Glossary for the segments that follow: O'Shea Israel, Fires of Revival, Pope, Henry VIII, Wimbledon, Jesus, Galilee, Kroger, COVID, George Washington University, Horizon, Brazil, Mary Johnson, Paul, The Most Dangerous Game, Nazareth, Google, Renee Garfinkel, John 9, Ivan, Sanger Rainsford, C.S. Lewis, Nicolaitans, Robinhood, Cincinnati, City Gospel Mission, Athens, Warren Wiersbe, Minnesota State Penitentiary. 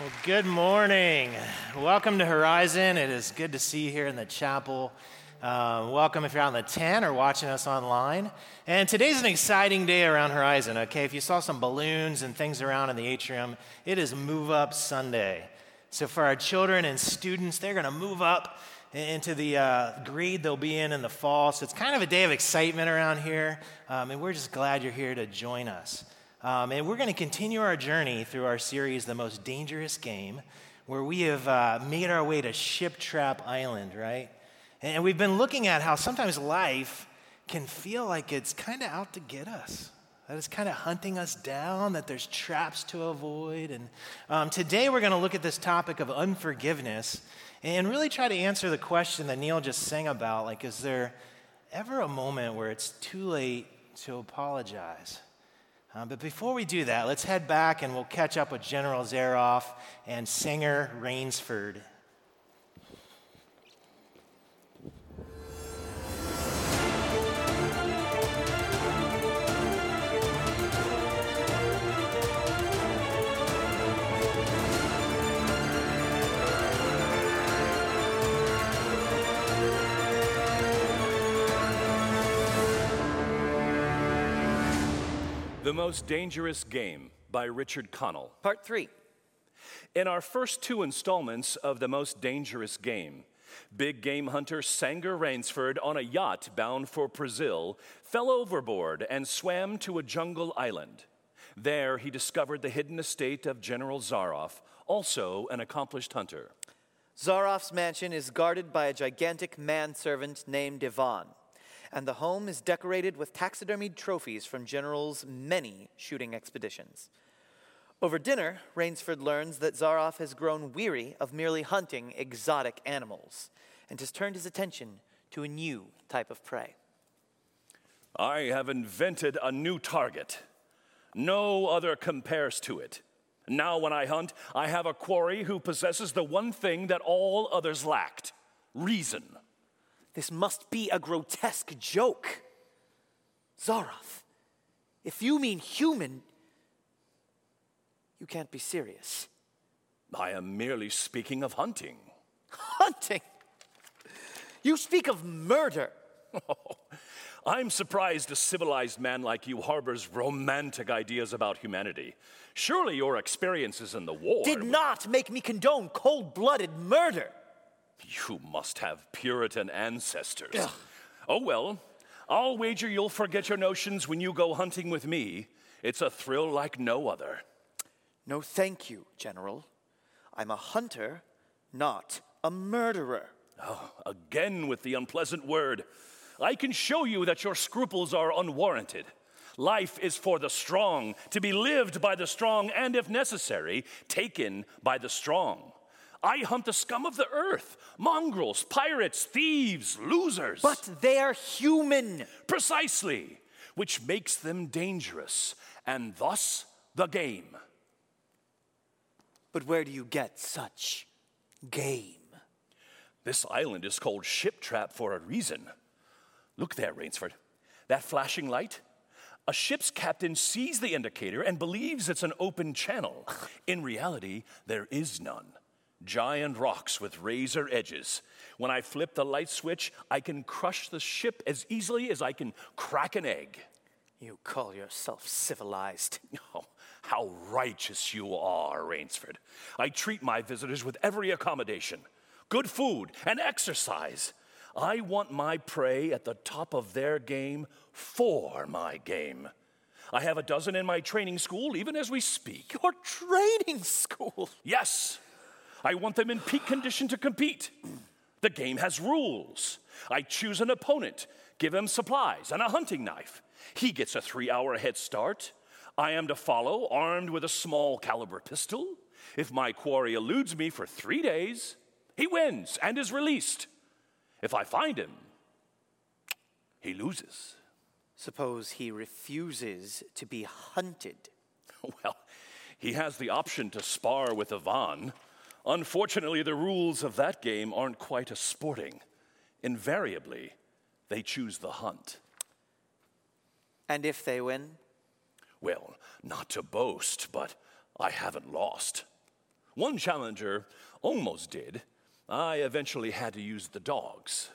Well, good morning. Welcome to Horizon. It is good to see you here in the chapel. Welcome if you're out in the tent or watching us online. And today's an exciting day around Horizon, okay? If you saw some balloons and things around in the atrium, it is Move Up Sunday. So for our children and students, they're going to move up into the grade they'll be in the fall. So it's kind of a day of excitement around here, and we're just glad you're here to join us. And we're going to continue our journey through our series, The Most Dangerous Game, where we have made our way to Ship Trap Island, right? And we've been looking at how sometimes life can feel like it's kind of out to get us, that it's kind of hunting us down, that there's traps to avoid. And today we're going to look at this topic of unforgiveness and really try to answer the question that Neil just sang about, like, is there ever a moment where it's too late to apologize? But before we do that, let's head back and we'll catch up with General Zaroff and Sanger Rainsford. The Most Dangerous Game by Richard Connell. Part 3. In our first two installments of The Most Dangerous Game, big game hunter Sanger Rainsford, on a yacht bound for Brazil, fell overboard and swam to a jungle island. There he discovered the hidden estate of General Zaroff, also an accomplished hunter. Zaroff's mansion is guarded by a gigantic manservant named Ivan, and the home is decorated with taxidermied trophies from General's many shooting expeditions. Over dinner, Rainsford learns that Zaroff has grown weary of merely hunting exotic animals and has turned his attention to a new type of prey. I have invented a new target. No other compares to it. Now when I hunt, I have a quarry who possesses the one thing that all others lacked: reason. This must be a grotesque joke. Zaroff, if you mean human, you can't be serious. I am merely speaking of hunting. Hunting? You speak of murder. Oh, I'm surprised a civilized man like you harbors romantic ideas about humanity. Surely your experiences in the war did not make me condone cold-blooded murder. You must have Puritan ancestors. Ugh. Oh, well, I'll wager you'll forget your notions when you go hunting with me. It's a thrill like no other. No, thank you, General. I'm a hunter, not a murderer. Oh, again with the unpleasant word. I can show you that your scruples are unwarranted. Life is for the strong, to be lived by the strong, and if necessary, taken by the strong. I hunt the scum of the earth, mongrels, pirates, thieves, losers. But they are human. Precisely, which makes them dangerous, and thus the game. But where do you get such game? This island is called Ship Trap for a reason. Look there, Rainsford. That flashing light? A ship's captain sees the indicator and believes it's an open channel. In reality, there is none. Giant rocks with razor edges. When I flip the light switch, I can crush the ship as easily as I can crack an egg. You call yourself civilized. Oh, how righteous you are, Rainsford. I treat my visitors with every accommodation, good food and exercise. I want my prey at the top of their game for my game. I have a dozen in my training school even as we speak. Your training school? Yes. I want them in peak condition to compete. The game has rules. I choose an opponent, give him supplies and a hunting knife. He gets a 3-hour head start. I am to follow, armed with a small caliber pistol. If my quarry eludes me for 3 days, he wins and is released. If I find him, he loses. Suppose he refuses to be hunted. Well, he has the option to spar with Ivan. Unfortunately, the rules of that game aren't quite as sporting. Invariably, they choose the hunt. And if they win? Well, not to boast, but I haven't lost. One challenger almost did. I eventually had to use the dogs.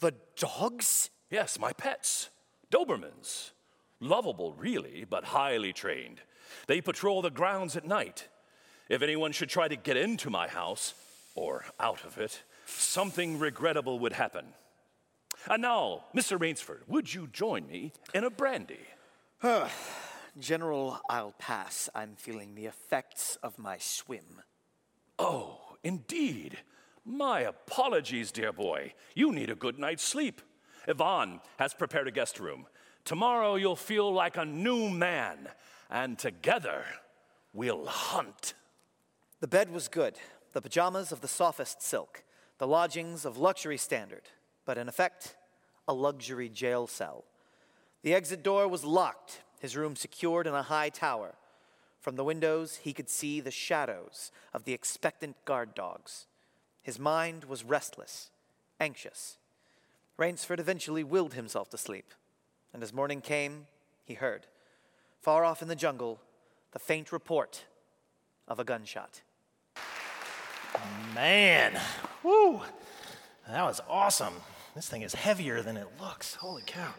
The dogs? Yes, my pets. Dobermans. Lovable, really, but highly trained. They patrol the grounds at night. If anyone should try to get into my house, or out of it, something regrettable would happen. And now, Mr. Rainsford, would you join me in a brandy? General, I'll pass. I'm feeling the effects of my swim. Oh, indeed. My apologies, dear boy. You need a good night's sleep. Ivan has prepared a guest room. Tomorrow you'll feel like a new man, and together we'll hunt. The bed was good, the pajamas of the softest silk, the lodgings of luxury standard, but in effect, a luxury jail cell. The exit door was locked, his room secured in a high tower. From the windows, he could see the shadows of the expectant guard dogs. His mind was restless, anxious. Rainsford eventually willed himself to sleep, and as morning came, he heard, far off in the jungle, the faint report of a gunshot. Man, woo, that was awesome. This thing is heavier than it looks. Holy cow.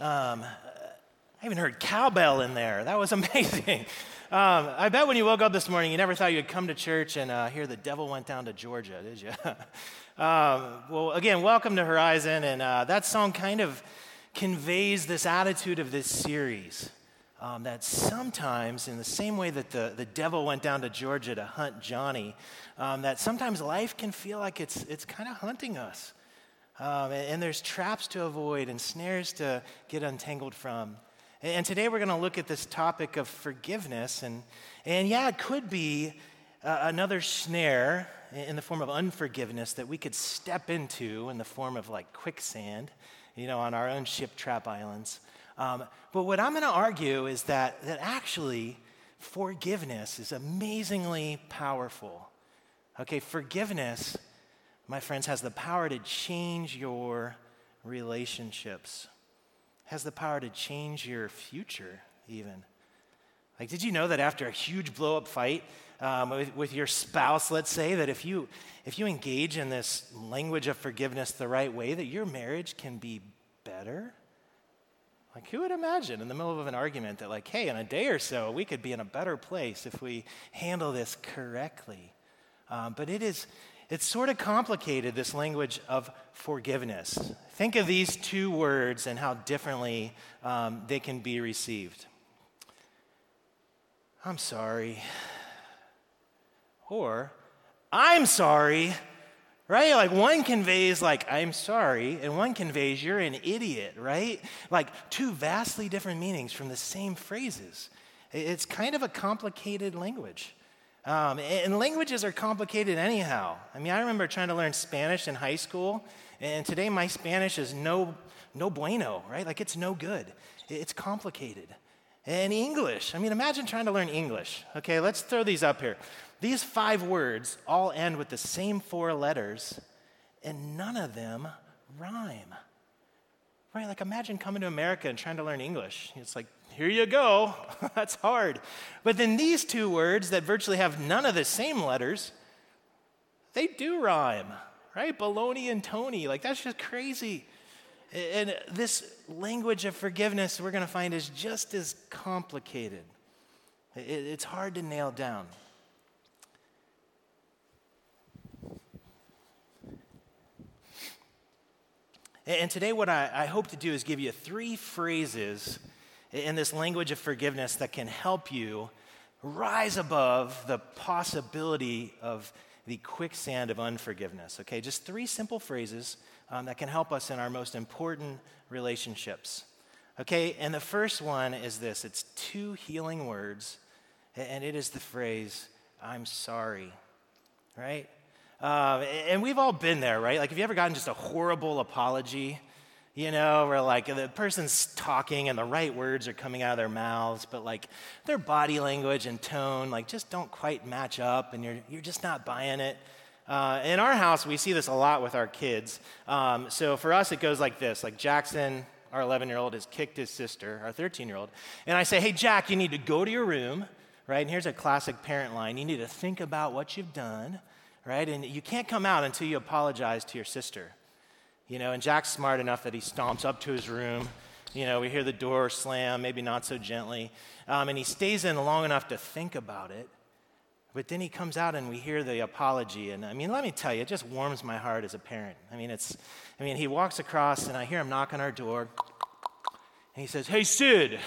I even heard cowbell in there. That was amazing. I bet when you woke up this morning, you never thought you'd come to church and hear the devil went down to Georgia, did you? Well, again, welcome to Horizon, and that song kind of conveys this attitude of this series, that sometimes, in the same way that the devil went down to Georgia to hunt Johnny, that sometimes life can feel like it's kind of hunting us, and there's traps to avoid and snares to get untangled from. And today we're going to look at this topic of forgiveness, and yeah, it could be another snare in the form of unforgiveness that we could step into in the form of like quicksand, you know, on our own Ship Trap Islands. But what I'm going to argue is that actually forgiveness is amazingly powerful. Okay, forgiveness, my friends, has the power to change your relationships, has the power to change your future even. Like, did you know that after a huge blow-up fight with your spouse, let's say, that if you engage in this language of forgiveness the right way, that your marriage can be better? Like, who would imagine in the middle of an argument that, like, hey, in a day or so, we could be in a better place if we handle this correctly? But it's sort of complicated, this language of forgiveness. Think of these two words and how differently they can be received. I'm sorry. Or, I'm sorry, right? Like, one conveys, like, I'm sorry, and one conveys, you're an idiot, right? Like, two vastly different meanings from the same phrases. It's kind of a complicated language. And languages are complicated anyhow. I mean, I remember trying to learn Spanish in high school, and today my Spanish is no bueno, right? Like, it's no good. It's complicated. And English, I mean, imagine trying to learn English. Okay, let's throw these up here. These 5 words all end with the same 4 letters, and none of them rhyme. Right, like imagine coming to America and trying to learn English. It's like, here you go, that's hard. But then these 2 words that virtually have none of the same letters, they do rhyme, right? Baloney and Tony, like that's just crazy. And this language of forgiveness, we're going to find, is just as complicated. It's hard to nail down. And today what I hope to do is give you 3 phrases in this language of forgiveness that can help you rise above the possibility of the quicksand of unforgiveness, okay? Just 3 simple phrases that can help us in our most important relationships, okay? And the first one is this. It's 2 healing words, and it is the phrase, I'm sorry, right? And we've all been there, right? Like, have you ever gotten just a horrible apology, you know, where, like, the person's talking and the right words are coming out of their mouths, but, like, their body language and tone, like, just don't quite match up, and you're just not buying it. In our house, we see this a lot with our kids. So for us, it goes like this. Like, Jackson, our 11-year-old, has kicked his sister, our 13-year-old, and I say, hey, Jack, you need to go to your room, right? And here's a classic parent line. You need to think about what you've done, right? And you can't come out until you apologize to your sister. You know, and Jack's smart enough that he stomps up to his room. You know, we hear the door slam, maybe not so gently. And he stays in long enough to think about it. But then he comes out and we hear the apology. And I mean, let me tell you, it just warms my heart as a parent. I mean, he walks across and I hear him knock on our door. And he says, "Hey, Sid,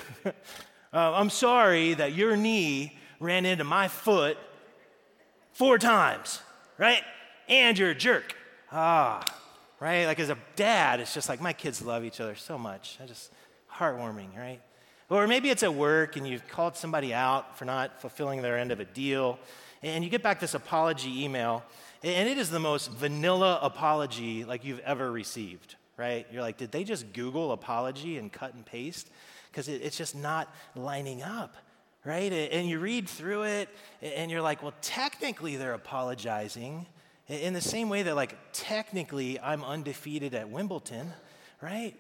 I'm sorry that your knee ran into my foot 4 times, right? And you're a jerk." Ah, right? Like as a dad, it's just like my kids love each other so much. I just, heartwarming, right? Or maybe it's at work and you've called somebody out for not fulfilling their end of a deal. And you get back this apology email. And it is the most vanilla apology like you've ever received, right? You're like, did they just Google apology and cut and paste? Because it's just not lining up, right? And you read through it and you're like, well, technically they're apologizing in the same way that like technically I'm undefeated at Wimbledon, right?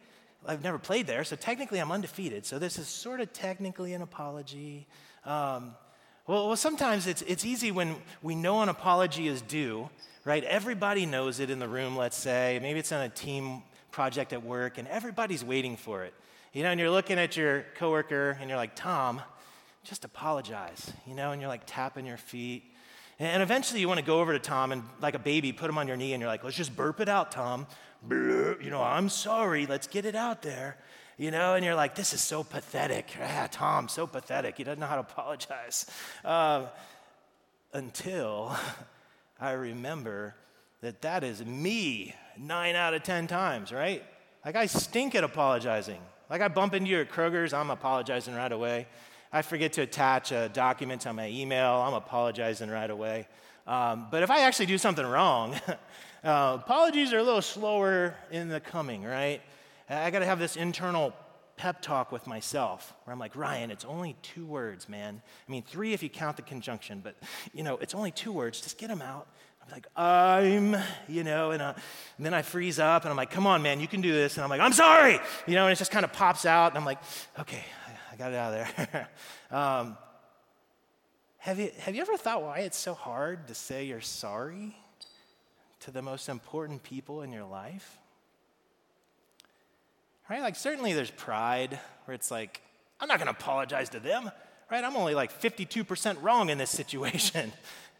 I've never played there, so technically I'm undefeated. So this is sort of technically an apology. Well, sometimes it's easy when we know an apology is due, right? Everybody knows it in the room, let's say. Maybe it's on a team project at work, and everybody's waiting for it. You know, and you're looking at your coworker, and you're like, "Tom, just apologize," you know, and you're like tapping your feet. And eventually you want to go over to Tom and like a baby, put him on your knee, and you're like, "Let's just burp it out, Tom. You know, I'm sorry, let's get it out there." You know, and you're like, this is so pathetic. Ah, Tom, so pathetic. He doesn't know how to apologize. Until I remember that is me 9 out of 10 times, right? Like I stink at apologizing. Like I bump into you at Kroger's, I'm apologizing right away. I forget to attach a document to my email, I'm apologizing right away. But if I actually do something wrong, apologies are a little slower in the coming, right? I got to have this internal pep talk with myself where I'm like, Ryan, it's only 2 words, man. I mean, 3 if you count the conjunction, but, you know, it's only 2 words. Just get them out. I'm like, and then I freeze up, and I'm like, come on, man, you can do this. And I'm like, I'm sorry, you know, and it just kind of pops out, and I'm like, okay, I got it out of there. Have you ever thought why it's so hard to say you're sorry to the most important people in your life? Right? Like certainly there's pride where it's like, I'm not going to apologize to them, right? I'm only like 52% wrong in this situation.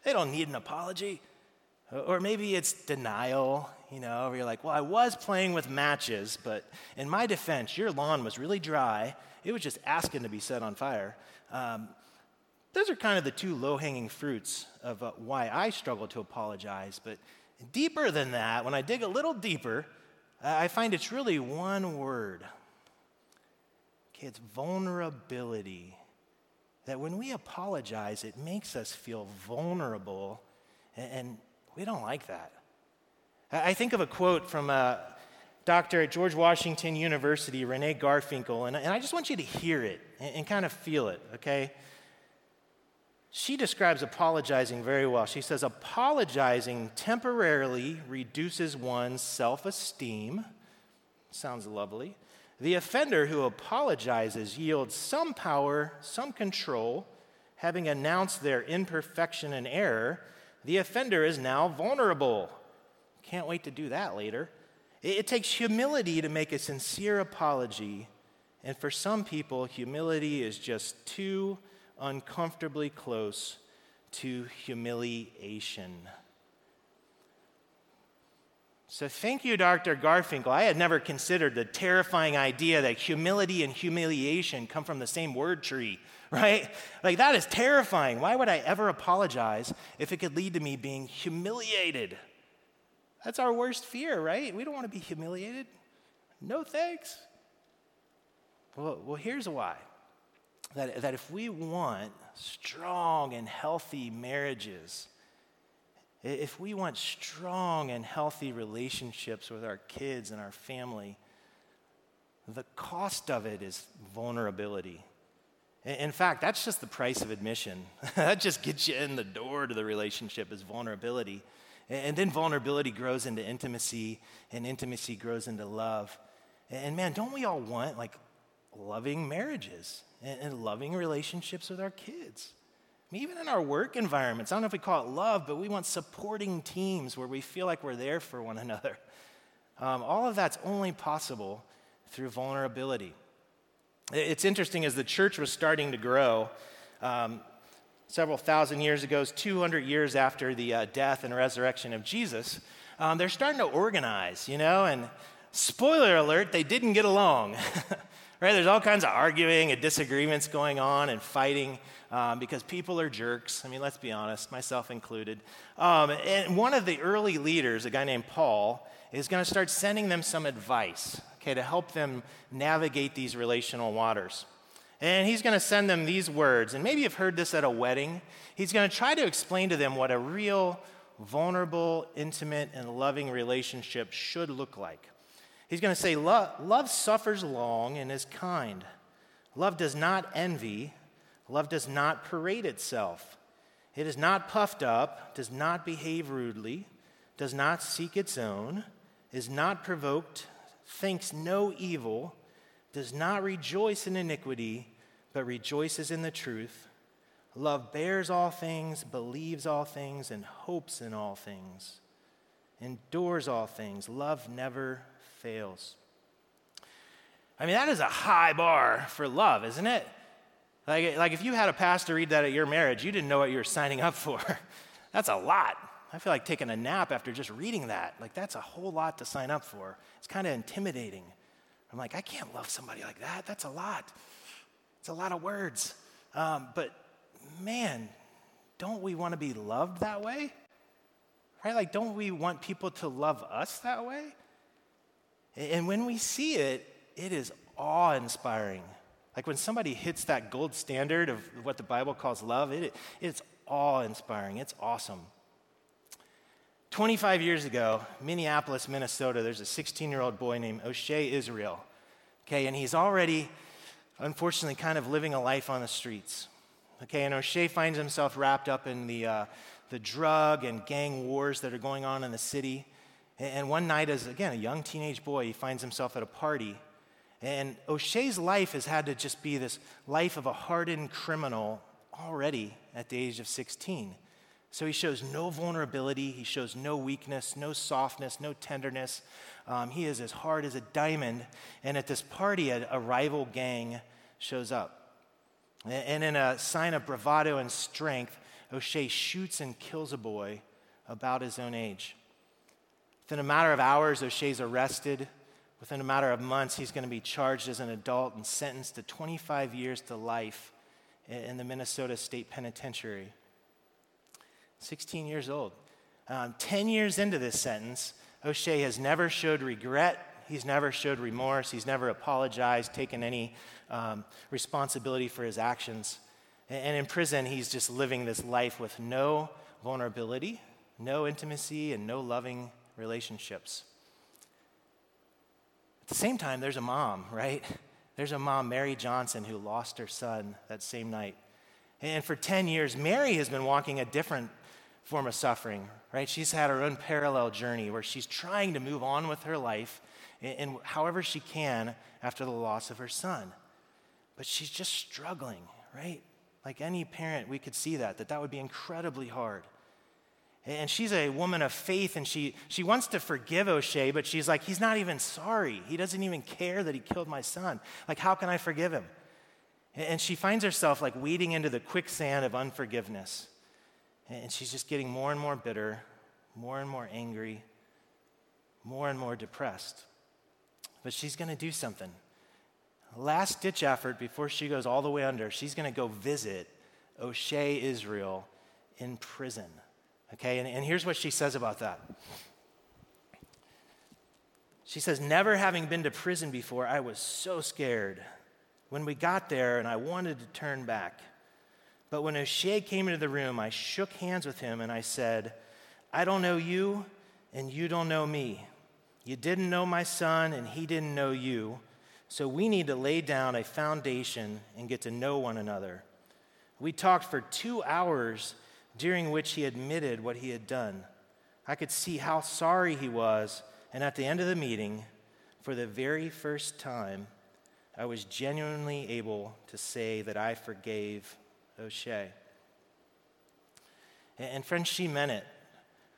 They don't need an apology. Or maybe it's denial, you know, where you're like, well, I was playing with matches, but in my defense, your lawn was really dry. It was just asking to be set on fire. Those are kind of the 2 low-hanging fruits of why I struggle to apologize. But deeper than that, when I dig a little deeper, I find it's really 1 word. Okay, it's vulnerability. That when we apologize, it makes us feel vulnerable, and we don't like that. I think of a quote from a doctor at George Washington University, Renee Garfinkel, and I just want you to hear it and kind of feel it, okay? She describes apologizing very well. She says, apologizing temporarily reduces one's self-esteem. Sounds lovely. The offender who apologizes yields some power, some control. Having announced their imperfection and error, the offender is now vulnerable. Can't wait to do that later. It takes humility to make a sincere apology. And for some people, humility is just too uncomfortably close to humiliation. So thank you, Dr. Garfinkel. I had never considered the terrifying idea that humility and humiliation come from the same word tree, right? Like that is terrifying. Why would I ever apologize if it could lead to me being humiliated? That's our worst fear, right? We don't want to be humiliated. No thanks. Well, here's why. That if we want strong and healthy marriages, if we want strong and healthy relationships with our kids and our family, the cost of it is vulnerability. In fact, that's just the price of admission. That just gets you in the door to the relationship is vulnerability. And then vulnerability grows into intimacy, and intimacy grows into love. And man, don't we all want like loving marriages? And loving relationships with our kids. Even in our work environments, I don't know if we call it love, but we want supporting teams where we feel like we're there for one another. All of that's only possible through vulnerability. It's interesting, as the church was starting to grow, several thousand years ago, 200 years after the death and resurrection of Jesus, they're starting to organize, and spoiler alert, they didn't get along. Right? There's all kinds of arguing and disagreements going on and fighting because people are jerks. I mean, let's be honest, myself included. And one of the early leaders, a guy named Paul, is going to start sending them some advice, to help them navigate these relational waters. And he's going to send them these words, and maybe you've heard this at a wedding. He's going to try to explain to them what a real, vulnerable, intimate, and loving relationship should look like. He's going to say, love suffers long and is kind. Love does not envy. Love does not parade itself. It is not puffed up, does not behave rudely, does not seek its own, is not provoked, thinks no evil, does not rejoice in iniquity, but rejoices in the truth. Love bears all things, believes all things, and hopes in all things, endures all things. Love never fails. I mean, that is a high bar for love, isn't it? Like if you had a pastor read that at your marriage, you didn't know what you were signing up for. That's a lot. I feel like taking a nap after just reading that. That's a whole lot to sign up for. It's kind of intimidating. I'm like, I can't love somebody like that. That's a lot. It's a lot of words. But man, don't we want to be loved that way? Right? Don't we want people to love us that way? And when we see it, it is awe-inspiring. When somebody hits that gold standard of what the Bible calls love, it's awe-inspiring. It's awesome. 25 years ago, Minneapolis, Minnesota, there's a 16-year-old boy named O'Shea Israel, and he's already, unfortunately, kind of living a life on the streets, and O'Shea finds himself wrapped up in the drug and gang wars that are going on in the city. And one night, as, again, a young teenage boy, he finds himself at a party. And O'Shea's life has had to just be this life of a hardened criminal already at the age of 16. So he shows no vulnerability. He shows no weakness, no softness, no tenderness. He is as hard as a diamond. And at this party, a rival gang shows up. And in a sign of bravado and strength, O'Shea shoots and kills a boy about his own age. Within a matter of hours, O'Shea's arrested. Within a matter of months, he's going to be charged as an adult and sentenced to 25 years to life in the Minnesota State Penitentiary. 16 years old. 10 years into this sentence, O'Shea has never showed regret. He's never showed remorse. He's never apologized, taken any responsibility for his actions. And in prison, he's just living this life with no vulnerability, no intimacy, and no loving relationships. At the same time, there's a mom, right? There's a mom, Mary Johnson, who lost her son that same night. And for 10 years, Mary has been walking a different form of suffering, right? She's had her own parallel journey where she's trying to move on with her life and however she can after the loss of her son. But she's just struggling, right? Like any parent, we could see that would be incredibly hard. And she's a woman of faith, and she wants to forgive O'Shea, but she's like, he's not even sorry. He doesn't even care that he killed my son. How can I forgive him? And she finds herself wading into the quicksand of unforgiveness. And she's just getting more and more bitter, more and more angry, more and more depressed. But she's going to do something. Last-ditch effort before she goes all the way under, she's going to go visit O'Shea Israel in prison. And here's what she says about that. She says, never having been to prison before, I was so scared when we got there and I wanted to turn back. But when O'Shea came into the room, I shook hands with him and I said, I don't know you and you don't know me. You didn't know my son and he didn't know you. So we need to lay down a foundation and get to know one another. We talked for 2 hours during which he admitted what he had done. I could see how sorry he was, and at the end of the meeting, for the very first time, I was genuinely able to say that I forgave O'Shea. And friends, she meant it.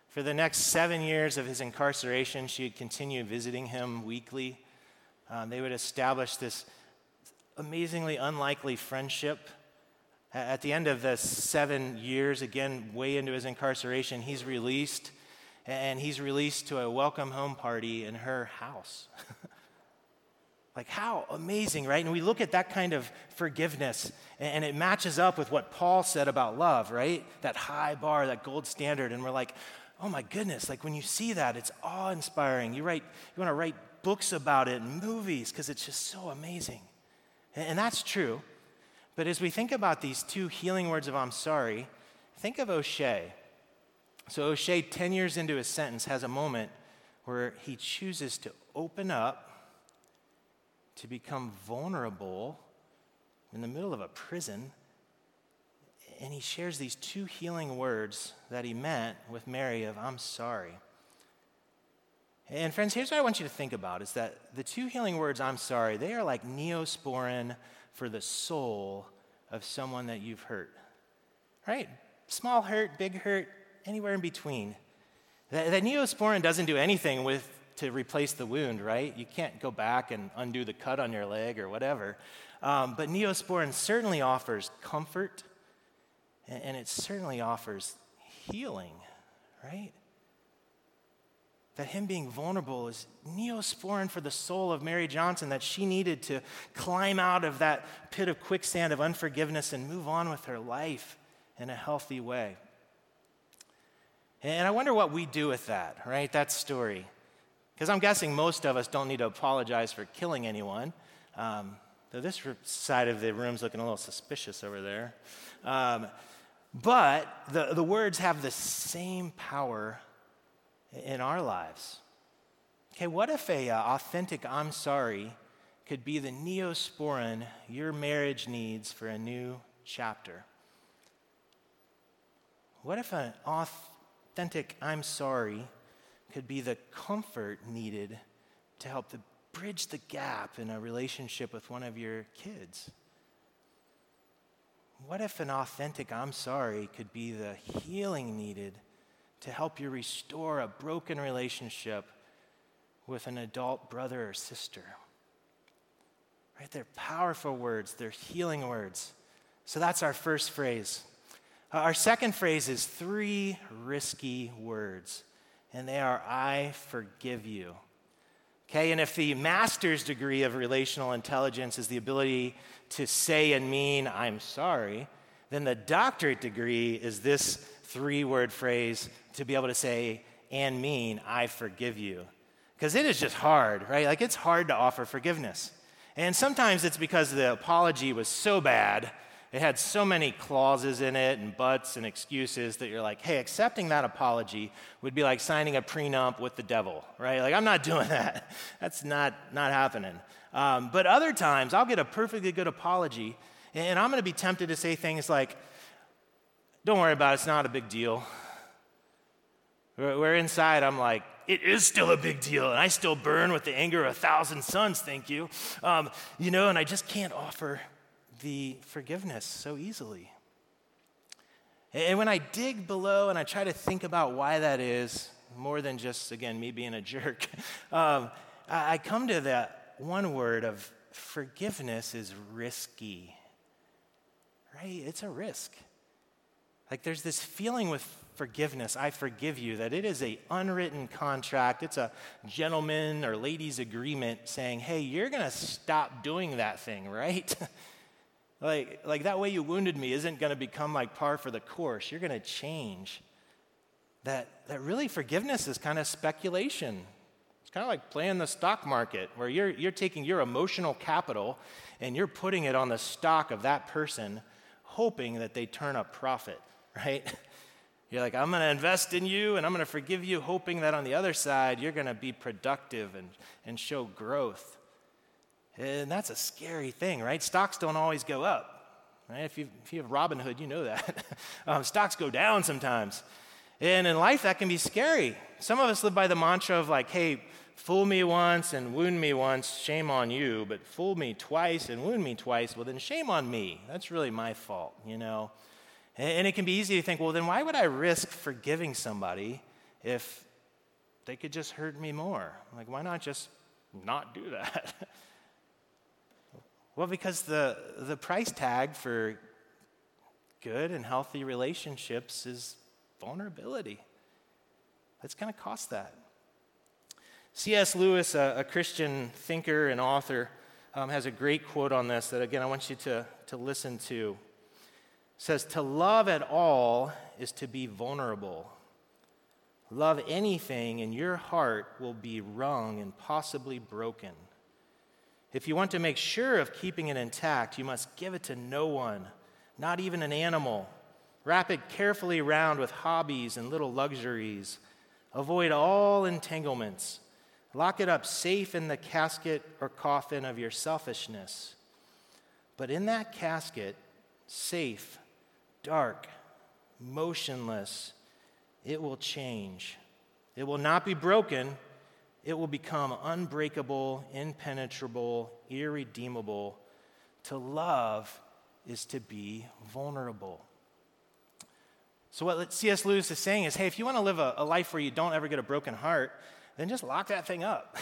For the next 7 years of his incarceration, she would continue visiting him weekly. They would establish this amazingly unlikely friendship. At the end of the 7 years, again, way into his incarceration, he's released, and he's released to a welcome home party in her house. Like, how amazing, right? And we look at that kind of forgiveness, and it matches up with what Paul said about love, right? That high bar, that gold standard, and we're like, oh my goodness, like when you see that, it's awe-inspiring. You want to write books about it and movies because it's just so amazing. And that's true. But as we think about these two healing words of I'm sorry, think of O'Shea. So O'Shea, 10 years into his sentence, has a moment where he chooses to open up, to become vulnerable in the middle of a prison, and he shares these two healing words that he meant with Mary of I'm sorry. And friends, here's what I want you to think about, is that the two healing words I'm sorry, they are like neosporin for the soul of someone that you've hurt, right? Small hurt, big hurt, anywhere in between. That neosporin doesn't do anything with to replace the wound, right? You can't go back and undo the cut on your leg or whatever. But neosporin certainly offers comfort, and it certainly offers healing, right? That him being vulnerable is neosporin for the soul of Mary Johnson, that she needed to climb out of that pit of quicksand of unforgiveness and move on with her life in a healthy way. And I wonder what we do with that, right? That story. Because I'm guessing most of us don't need to apologize for killing anyone. Though this side of the room's looking a little suspicious over there. But the words have the same power in our lives. Okay, what if a authentic I'm sorry could be the neosporin your marriage needs for a new chapter? What if an authentic I'm sorry could be the comfort needed to help to bridge the gap in a relationship with one of your kids? What if an authentic I'm sorry could be the healing needed to help you restore a broken relationship with an adult brother or sister? Right? They're powerful words. They're healing words. So that's our first phrase. Our second phrase is three risky words. And they are, I forgive you. Okay, and if the master's degree of relational intelligence is the ability to say and mean, I'm sorry, then the doctorate degree is this three-word phrase to be able to say and mean, I forgive you. Because it is just hard, right? Like, it's hard to offer forgiveness. And sometimes it's because the apology was so bad, it had so many clauses in it and buts and excuses that you're like, hey, accepting that apology would be like signing a prenup with the devil, right? Like, I'm not doing that. That's not happening. But other times, I'll get a perfectly good apology, and I'm going to be tempted to say things like, don't worry about it, it's not a big deal. Where inside, I'm like, it is still a big deal, and I still burn with the anger of 1,000 suns, thank you. And I just can't offer the forgiveness so easily. And when I dig below and I try to think about why that is, more than just, again, me being a jerk, I come to that one word of forgiveness is risky, right? It's a risk. Like, there's this feeling with forgiveness, I forgive you, that it is an unwritten contract. It's a gentleman or lady's agreement saying, hey, you're going to stop doing that thing, right? Like that way you wounded me isn't going to become like par for the course. You're going to change. That really, forgiveness is kind of speculation. It's kind of like playing the stock market, where you're taking your emotional capital and you're putting it on the stock of that person, hoping that they turn a profit, right? You're like, I'm going to invest in you and I'm going to forgive you, hoping that on the other side you're going to be productive and show growth. And that's a scary thing, right? Stocks don't always go up, right? If you have Robinhood, you know that. Stocks go down sometimes. And in life, that can be scary. Some of us live by the mantra of like, hey, fool me once and wound me once, shame on you. But fool me twice and wound me twice, well, then shame on me. That's really my fault, you know? And it can be easy to think, well, then why would I risk forgiving somebody if they could just hurt me more? Like, why not just not do that? Well, because the price tag for good and healthy relationships is vulnerability. That's going to cost that. C.S. Lewis, a Christian thinker and author, has a great quote on this that, again, I want you to listen to. It says, "To love at all is to be vulnerable. Love anything, and your heart will be wrung and possibly broken. If you want to make sure of keeping it intact, you must give it to no one, not even an animal. Wrap it carefully round with hobbies and little luxuries. Avoid all entanglements. Lock it up safe in the casket or coffin of your selfishness. But in that casket, safe, dark, motionless, it will change. It will not be broken. It will become unbreakable, impenetrable, irredeemable. To love is to be vulnerable." So what C.S. Lewis is saying is, hey, if you want to live a life where you don't ever get a broken heart, then just lock that thing up.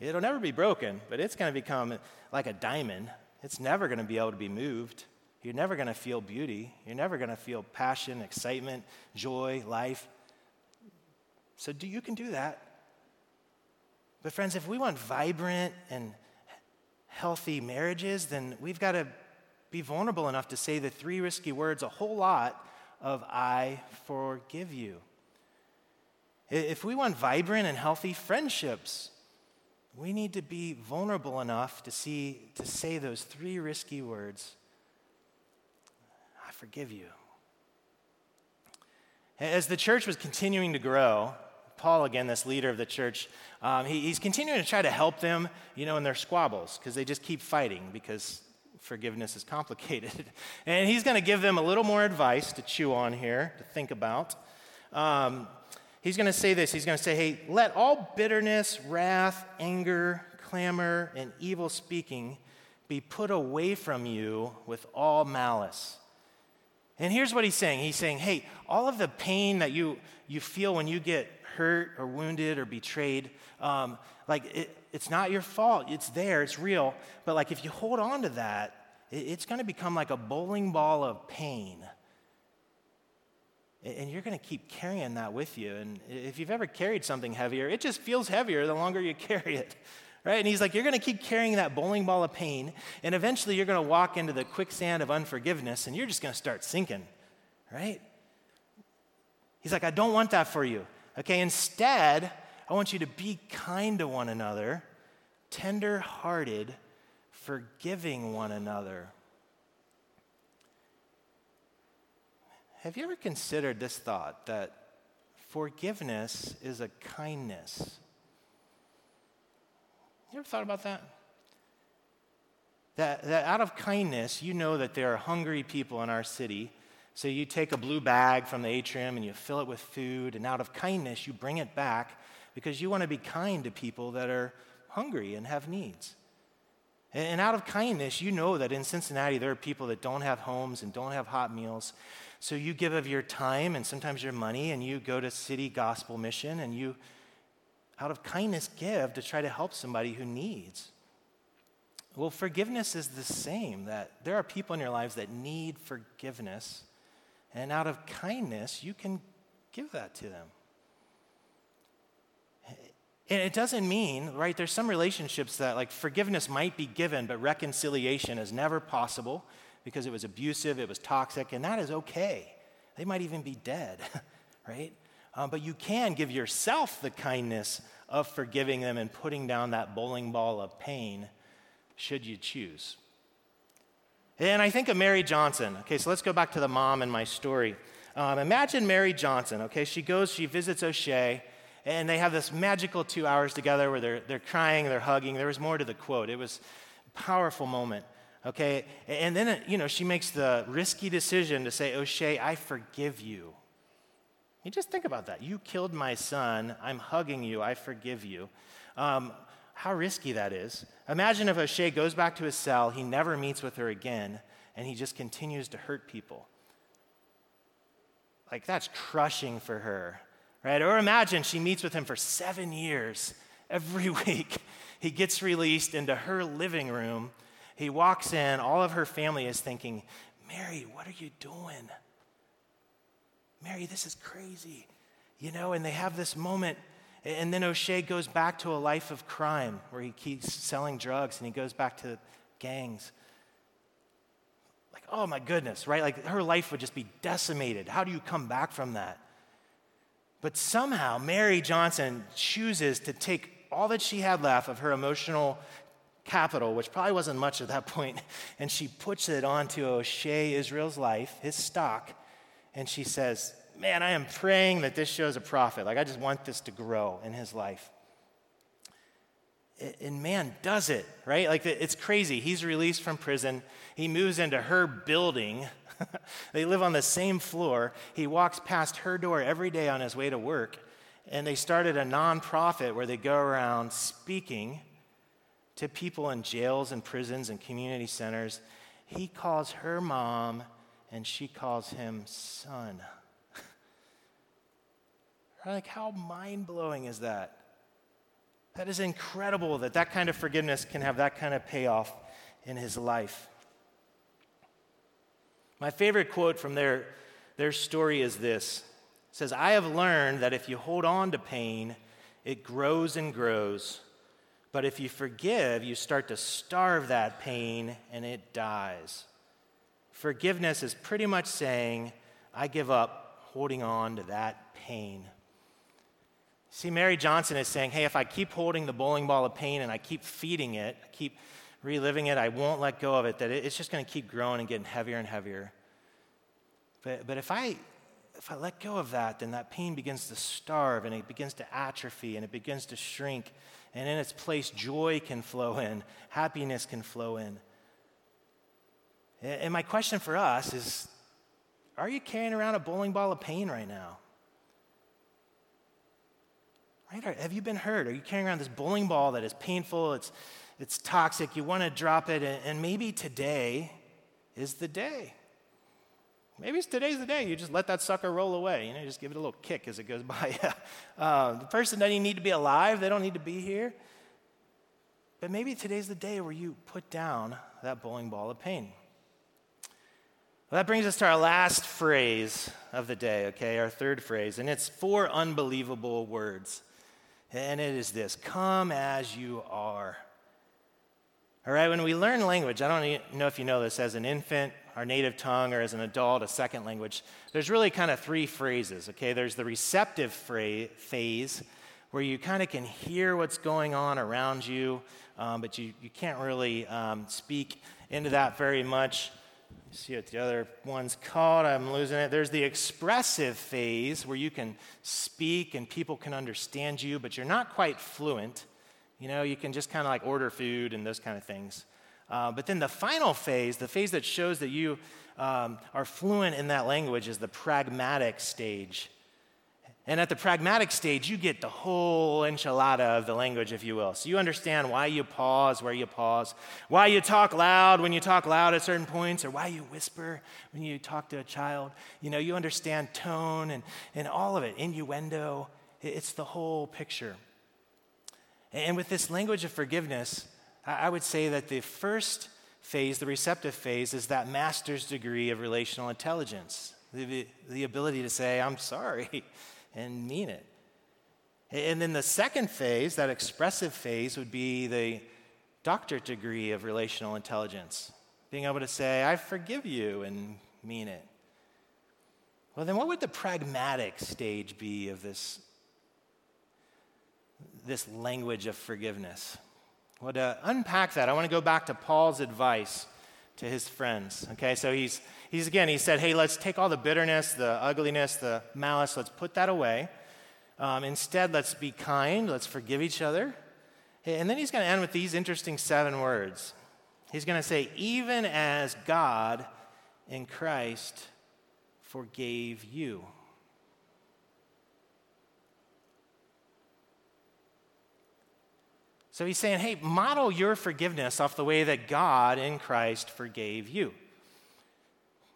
It'll never be broken, but it's going to become like a diamond. It's never going to be able to be moved. You're never going to feel beauty. You're never going to feel passion, excitement, joy, life. So you can do that. But friends, if we want vibrant and healthy marriages, then we've got to be vulnerable enough to say the three risky words, a whole lot of "I forgive you." If we want vibrant and healthy friendships, we need to be vulnerable enough to say those three risky words, "I forgive you." As the church was continuing to grow, Paul, again, this leader of the church, he's continuing to try to help them, in their squabbles, because they just keep fighting because forgiveness is complicated. And he's going to give them a little more advice to chew on here, to think about. He's going to say this. He's going to say, hey, let all bitterness, wrath, anger, clamor, and evil speaking be put away from you with all malice. And here's what he's saying. He's saying, hey, all of the pain that you feel when you get hurt or wounded or betrayed, it's not your fault. It's there. It's real. But if you hold on to that, it's going to become like a bowling ball of pain. And you're going to keep carrying that with you. And if you've ever carried something heavier, it just feels heavier the longer you carry it. Right? And he's like, you're going to keep carrying that bowling ball of pain, and eventually you're going to walk into the quicksand of unforgiveness, and you're just going to start sinking, right? He's like, I don't want that for you, okay? Instead, I want you to be kind to one another, tender-hearted, forgiving one another. Have you ever considered this thought, that forgiveness is a kindness? You ever thought about that? That out of kindness, you know that there are hungry people in our city, so you take a blue bag from the atrium and you fill it with food, and out of kindness, you bring it back because you want to be kind to people that are hungry and have needs. And out of kindness, you know that in Cincinnati, there are people that don't have homes and don't have hot meals, so you give of your time and sometimes your money, and you go to City Gospel Mission, and you out of kindness give to try to help somebody who needs. Well, forgiveness is the same, that there are people in your lives that need forgiveness, and out of kindness, you can give that to them. And it doesn't mean, right, there's some relationships that forgiveness might be given, but reconciliation is never possible because it was abusive, it was toxic, and that is okay. They might even be dead, right? But you can give yourself the kindness of forgiving them and putting down that bowling ball of pain should you choose. And I think of Mary Johnson. Okay, so let's go back to the mom in my story. Imagine Mary Johnson, okay? She visits O'Shea, and they have this magical 2 hours together where they're crying, they're hugging. There was more to the quote. It was a powerful moment, okay? And then, she makes the risky decision to say, O'Shea, I forgive you. You just think about that. You killed my son. I'm hugging you. I forgive you. How risky that is. Imagine if O'Shea goes back to his cell, he never meets with her again, and he just continues to hurt people. Like, that's crushing for her, right? Or imagine she meets with him for 7 years. Every week, he gets released into her living room. He walks in. All of her family is thinking, Mary, what are you doing? Mary, this is crazy. You know, and they have this moment. And then O'Shea goes back to a life of crime where he keeps selling drugs and he goes back to gangs. Like, oh my goodness, right? Like, her life would just be decimated. How do you come back from that? But somehow Mary Johnson chooses to take all that she had left of her emotional capital, which probably wasn't much at that point, and she puts it onto O'Shea Israel's life, his stock, and she says, man, I am praying that this shows a prophet. Like, I just want this to grow in his life. And man does it, right? Like, it's crazy. He's released from prison. He moves into her building. They live on the same floor. He walks past her door every day on his way to work. And they started a nonprofit where they go around speaking to people in jails and prisons and community centers. He calls her mom, and she calls him son. Like, how mind-blowing is that? That is incredible that that kind of forgiveness can have that kind of payoff in his life. My favorite quote from their story is this. It says, I have learned that if you hold on to pain, it grows and grows. But if you forgive, you start to starve that pain and it dies. Forgiveness is pretty much saying, I give up holding on to that pain. See, Mary Johnson is saying, hey, if I keep holding the bowling ball of pain and I keep feeding it, I keep reliving it, I won't let go of it, that it's just going to keep growing and getting heavier and heavier. But if I let go of that, then that pain begins to starve and it begins to atrophy and it begins to shrink. And in its place, joy can flow in, happiness can flow in. And my question for us is, are you carrying around a bowling ball of pain right now? Right? Have you been hurt? Are you carrying around this bowling ball that is painful? It's toxic. You want to drop it, and maybe today is the day. Maybe today's the day. You just let that sucker roll away. You know, you just give it a little kick as it goes by. The person doesn't even need to be alive. They don't need to be here. But maybe today's the day where you put down that bowling ball of pain. Well, that brings us to our last phrase of the day, okay, our third phrase, and it's 4 unbelievable words. And it is this, come as you are. All right, when we learn language, I don't know if you know this, as an infant, our native tongue, or as an adult, a second language, there's really kind of 3 phrases, okay? There's the receptive phase, where you kind of can hear what's going on around you, but you can't really speak into that very much. See what the other one's called. I'm losing it. There's the expressive phase where you can speak and people can understand you, but you're not quite fluent. You know, you can just kind of like order food and those kind of things. But then the final phase, the phase that shows that you are fluent in that language, is the pragmatic stage. And at the pragmatic stage, you get the whole enchilada of the language, if you will. So you understand why you pause, where you pause, why you talk loud when you talk loud at certain points, or why you whisper when you talk to a child. You know, you understand tone and all of it, innuendo. It's the whole picture. And with this language of forgiveness, I would say that the first phase, the receptive phase, is that master's degree of relational intelligence, the ability to say, I'm sorry, and mean it. And then the second phase, that expressive phase, would be the doctorate degree of relational intelligence, being able to say, I forgive you, and mean it. Well, then what would the pragmatic stage be of this language of forgiveness? Well, to unpack that, I want to go back to Paul's advice to his friends, okay? So he said, hey, let's take all the bitterness, the ugliness, the malice, let's put that away. Instead, let's be kind, let's forgive each other. And then he's going to end with these interesting 7 words. He's going to say, even as God in Christ forgave you. So he's saying, hey, model your forgiveness off the way that God in Christ forgave you.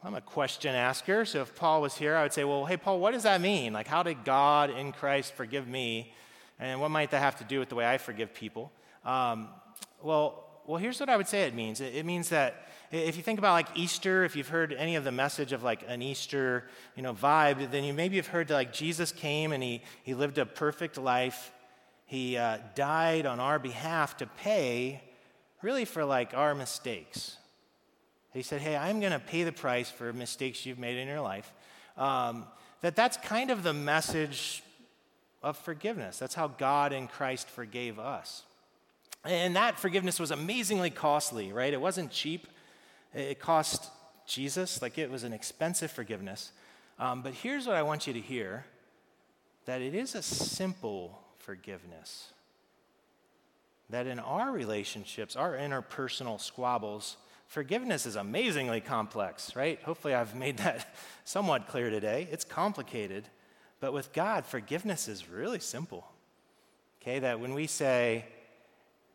I'm a question asker, so if Paul was here, I would say, well, hey, Paul, what does that mean? Like, how did God in Christ forgive me? And what might that have to do with the way I forgive people? Well, here's what I would say it means. It means that if you think about like Easter, if you've heard any of the message of like an Easter, vibe, then you maybe have heard that like Jesus came and he lived a perfect life. He died on our behalf to pay really for like our mistakes. He said, hey, I'm going to pay the price for mistakes you've made in your life. That's kind of the message of forgiveness. That's how God in Christ forgave us. And that forgiveness was amazingly costly, right? It wasn't cheap. It cost Jesus. Like, it was an expensive forgiveness. But here's what I want you to hear, that it is a simple forgiveness. That in our relationships, our interpersonal squabbles, forgiveness is amazingly complex, right? Hopefully I've made that somewhat clear today. It's complicated. But with God, forgiveness is really simple. Okay, that when we say,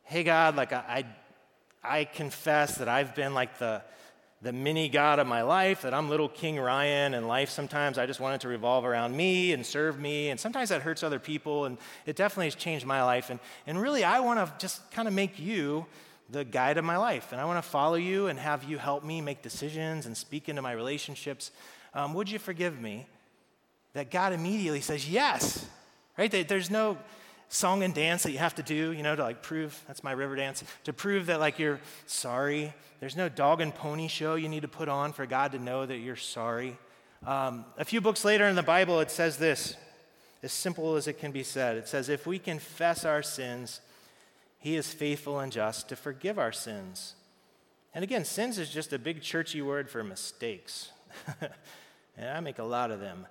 hey, God, like I confess that I've been like the mini God of my life, that I'm little King Ryan, and life sometimes I just wanted to revolve around me and serve me, and sometimes that hurts other people, and it definitely has changed my life. And really, I want to just kind of make you the guide of my life, and I want to follow you and have you help me make decisions and speak into my relationships. Would you forgive me? That God immediately says yes, right? There's no song and dance that you have to do, to like prove, that's my river dance, to prove that like you're sorry. There's no dog and pony show you need to put on for God to know that you're sorry. A few books later in the Bible, it says this, as simple as it can be said. It says, if we confess our sins, he is faithful and just to forgive our sins. And again, sins is just a big churchy word for mistakes. And I make a lot of them.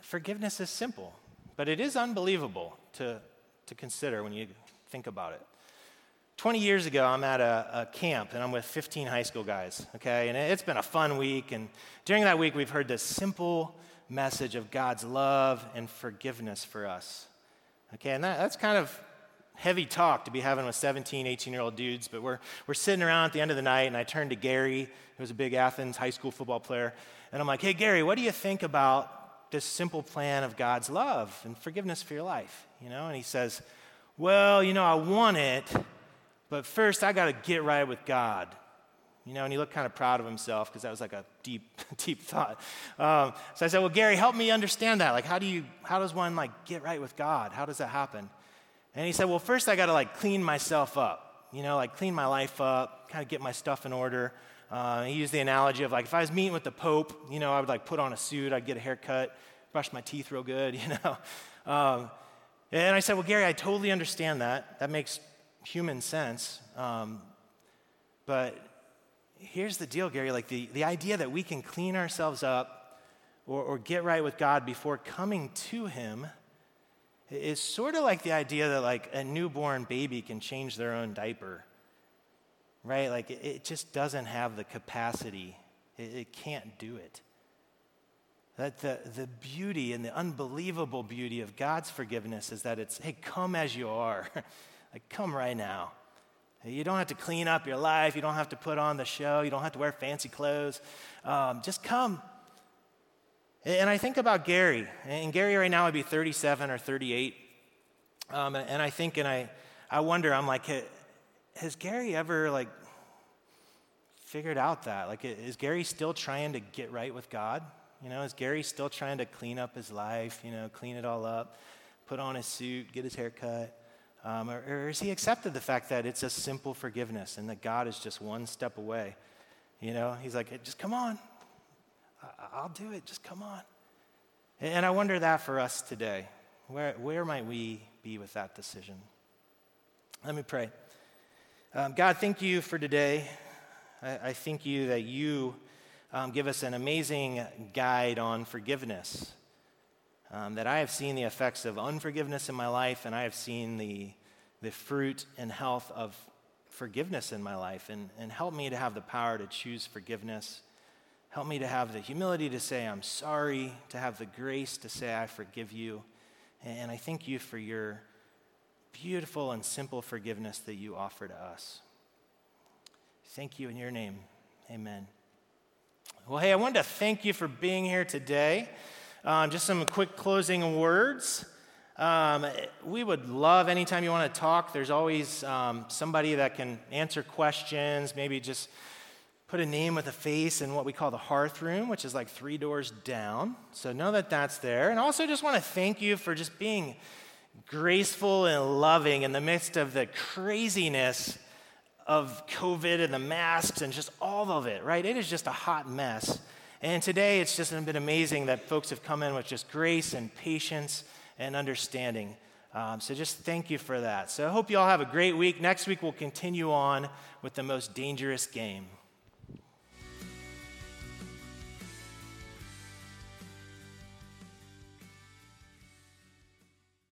Forgiveness is simple, but it is unbelievable to consider when you think about it. 20 years ago, I'm at a camp, and I'm with 15 high school guys, okay? And it's been a fun week, and during that week, we've heard this simple message of God's love and forgiveness for us, okay? And that's kind of heavy talk to be having with 17, 18-year-old dudes, but we're sitting around at the end of the night, and I turned to Gary, who was a big Athens high school football player, and I'm like, hey, Gary, what do you think about this simple plan of God's love and forgiveness for your life, And he says, well, I want it, but first I got to get right with God, And he looked kind of proud of himself because that was like a deep thought. So I said, well, Gary, help me understand that. Like, how does one like get right with God? How does that happen? And he said, well, first I got to like clean myself up, like clean my life up, kind of get my stuff in order. He used the analogy of, like, if I was meeting with the Pope, I would, like, put on a suit, I'd get a haircut, brush my teeth real good, And I said, well, Gary, I totally understand that. That makes human sense. But here's the deal, Gary. Like, the idea that we can clean ourselves up or get right with God before coming to him is sort of like the idea that, like, a newborn baby can change their own diaper. Right? Like, it just doesn't have the capacity. It can't do it. That the beauty and the unbelievable beauty of God's forgiveness is that it's, hey, come as you are. Like, come right now. You don't have to clean up your life. You don't have to put on the show. You don't have to wear fancy clothes. Just come. And I think about Gary. And Gary right now would be 37 or 38. And I think, and I wonder, I'm like, hey, has Gary ever, like, figured out that? Like, is Gary still trying to get right with God? Is Gary still trying to clean up his life, clean it all up, put on his suit, get his hair cut? Or has he accepted the fact that it's a simple forgiveness and that God is just one step away? He's like, hey, just come on. I'll do it. Just come on. And I wonder that for us today. Where might we be with that decision? Let me pray. God, thank you for today. I thank you that you give us an amazing guide on forgiveness, that I have seen the effects of unforgiveness in my life, and I have seen the fruit and health of forgiveness in my life, and help me to have the power to choose forgiveness. Help me to have the humility to say I'm sorry, to have the grace to say I forgive you, and I thank you for your beautiful and simple forgiveness that you offer to us. Thank you in your name. Amen. Well, hey, I wanted to thank you for being here today. Just some quick closing words. We would love, anytime you want to talk, there's always somebody that can answer questions, maybe just put a name with a face in what we call the hearth room, which is like 3 doors down. So know that that's there. And also just want to thank you for just being graceful and loving in the midst of the craziness of COVID and the masks and just all of it, right? It is just a hot mess. And today it's just been amazing that folks have come in with just grace and patience and understanding. So just thank you for that. So I hope you all have a great week. Next week we'll continue on with The Most Dangerous Game.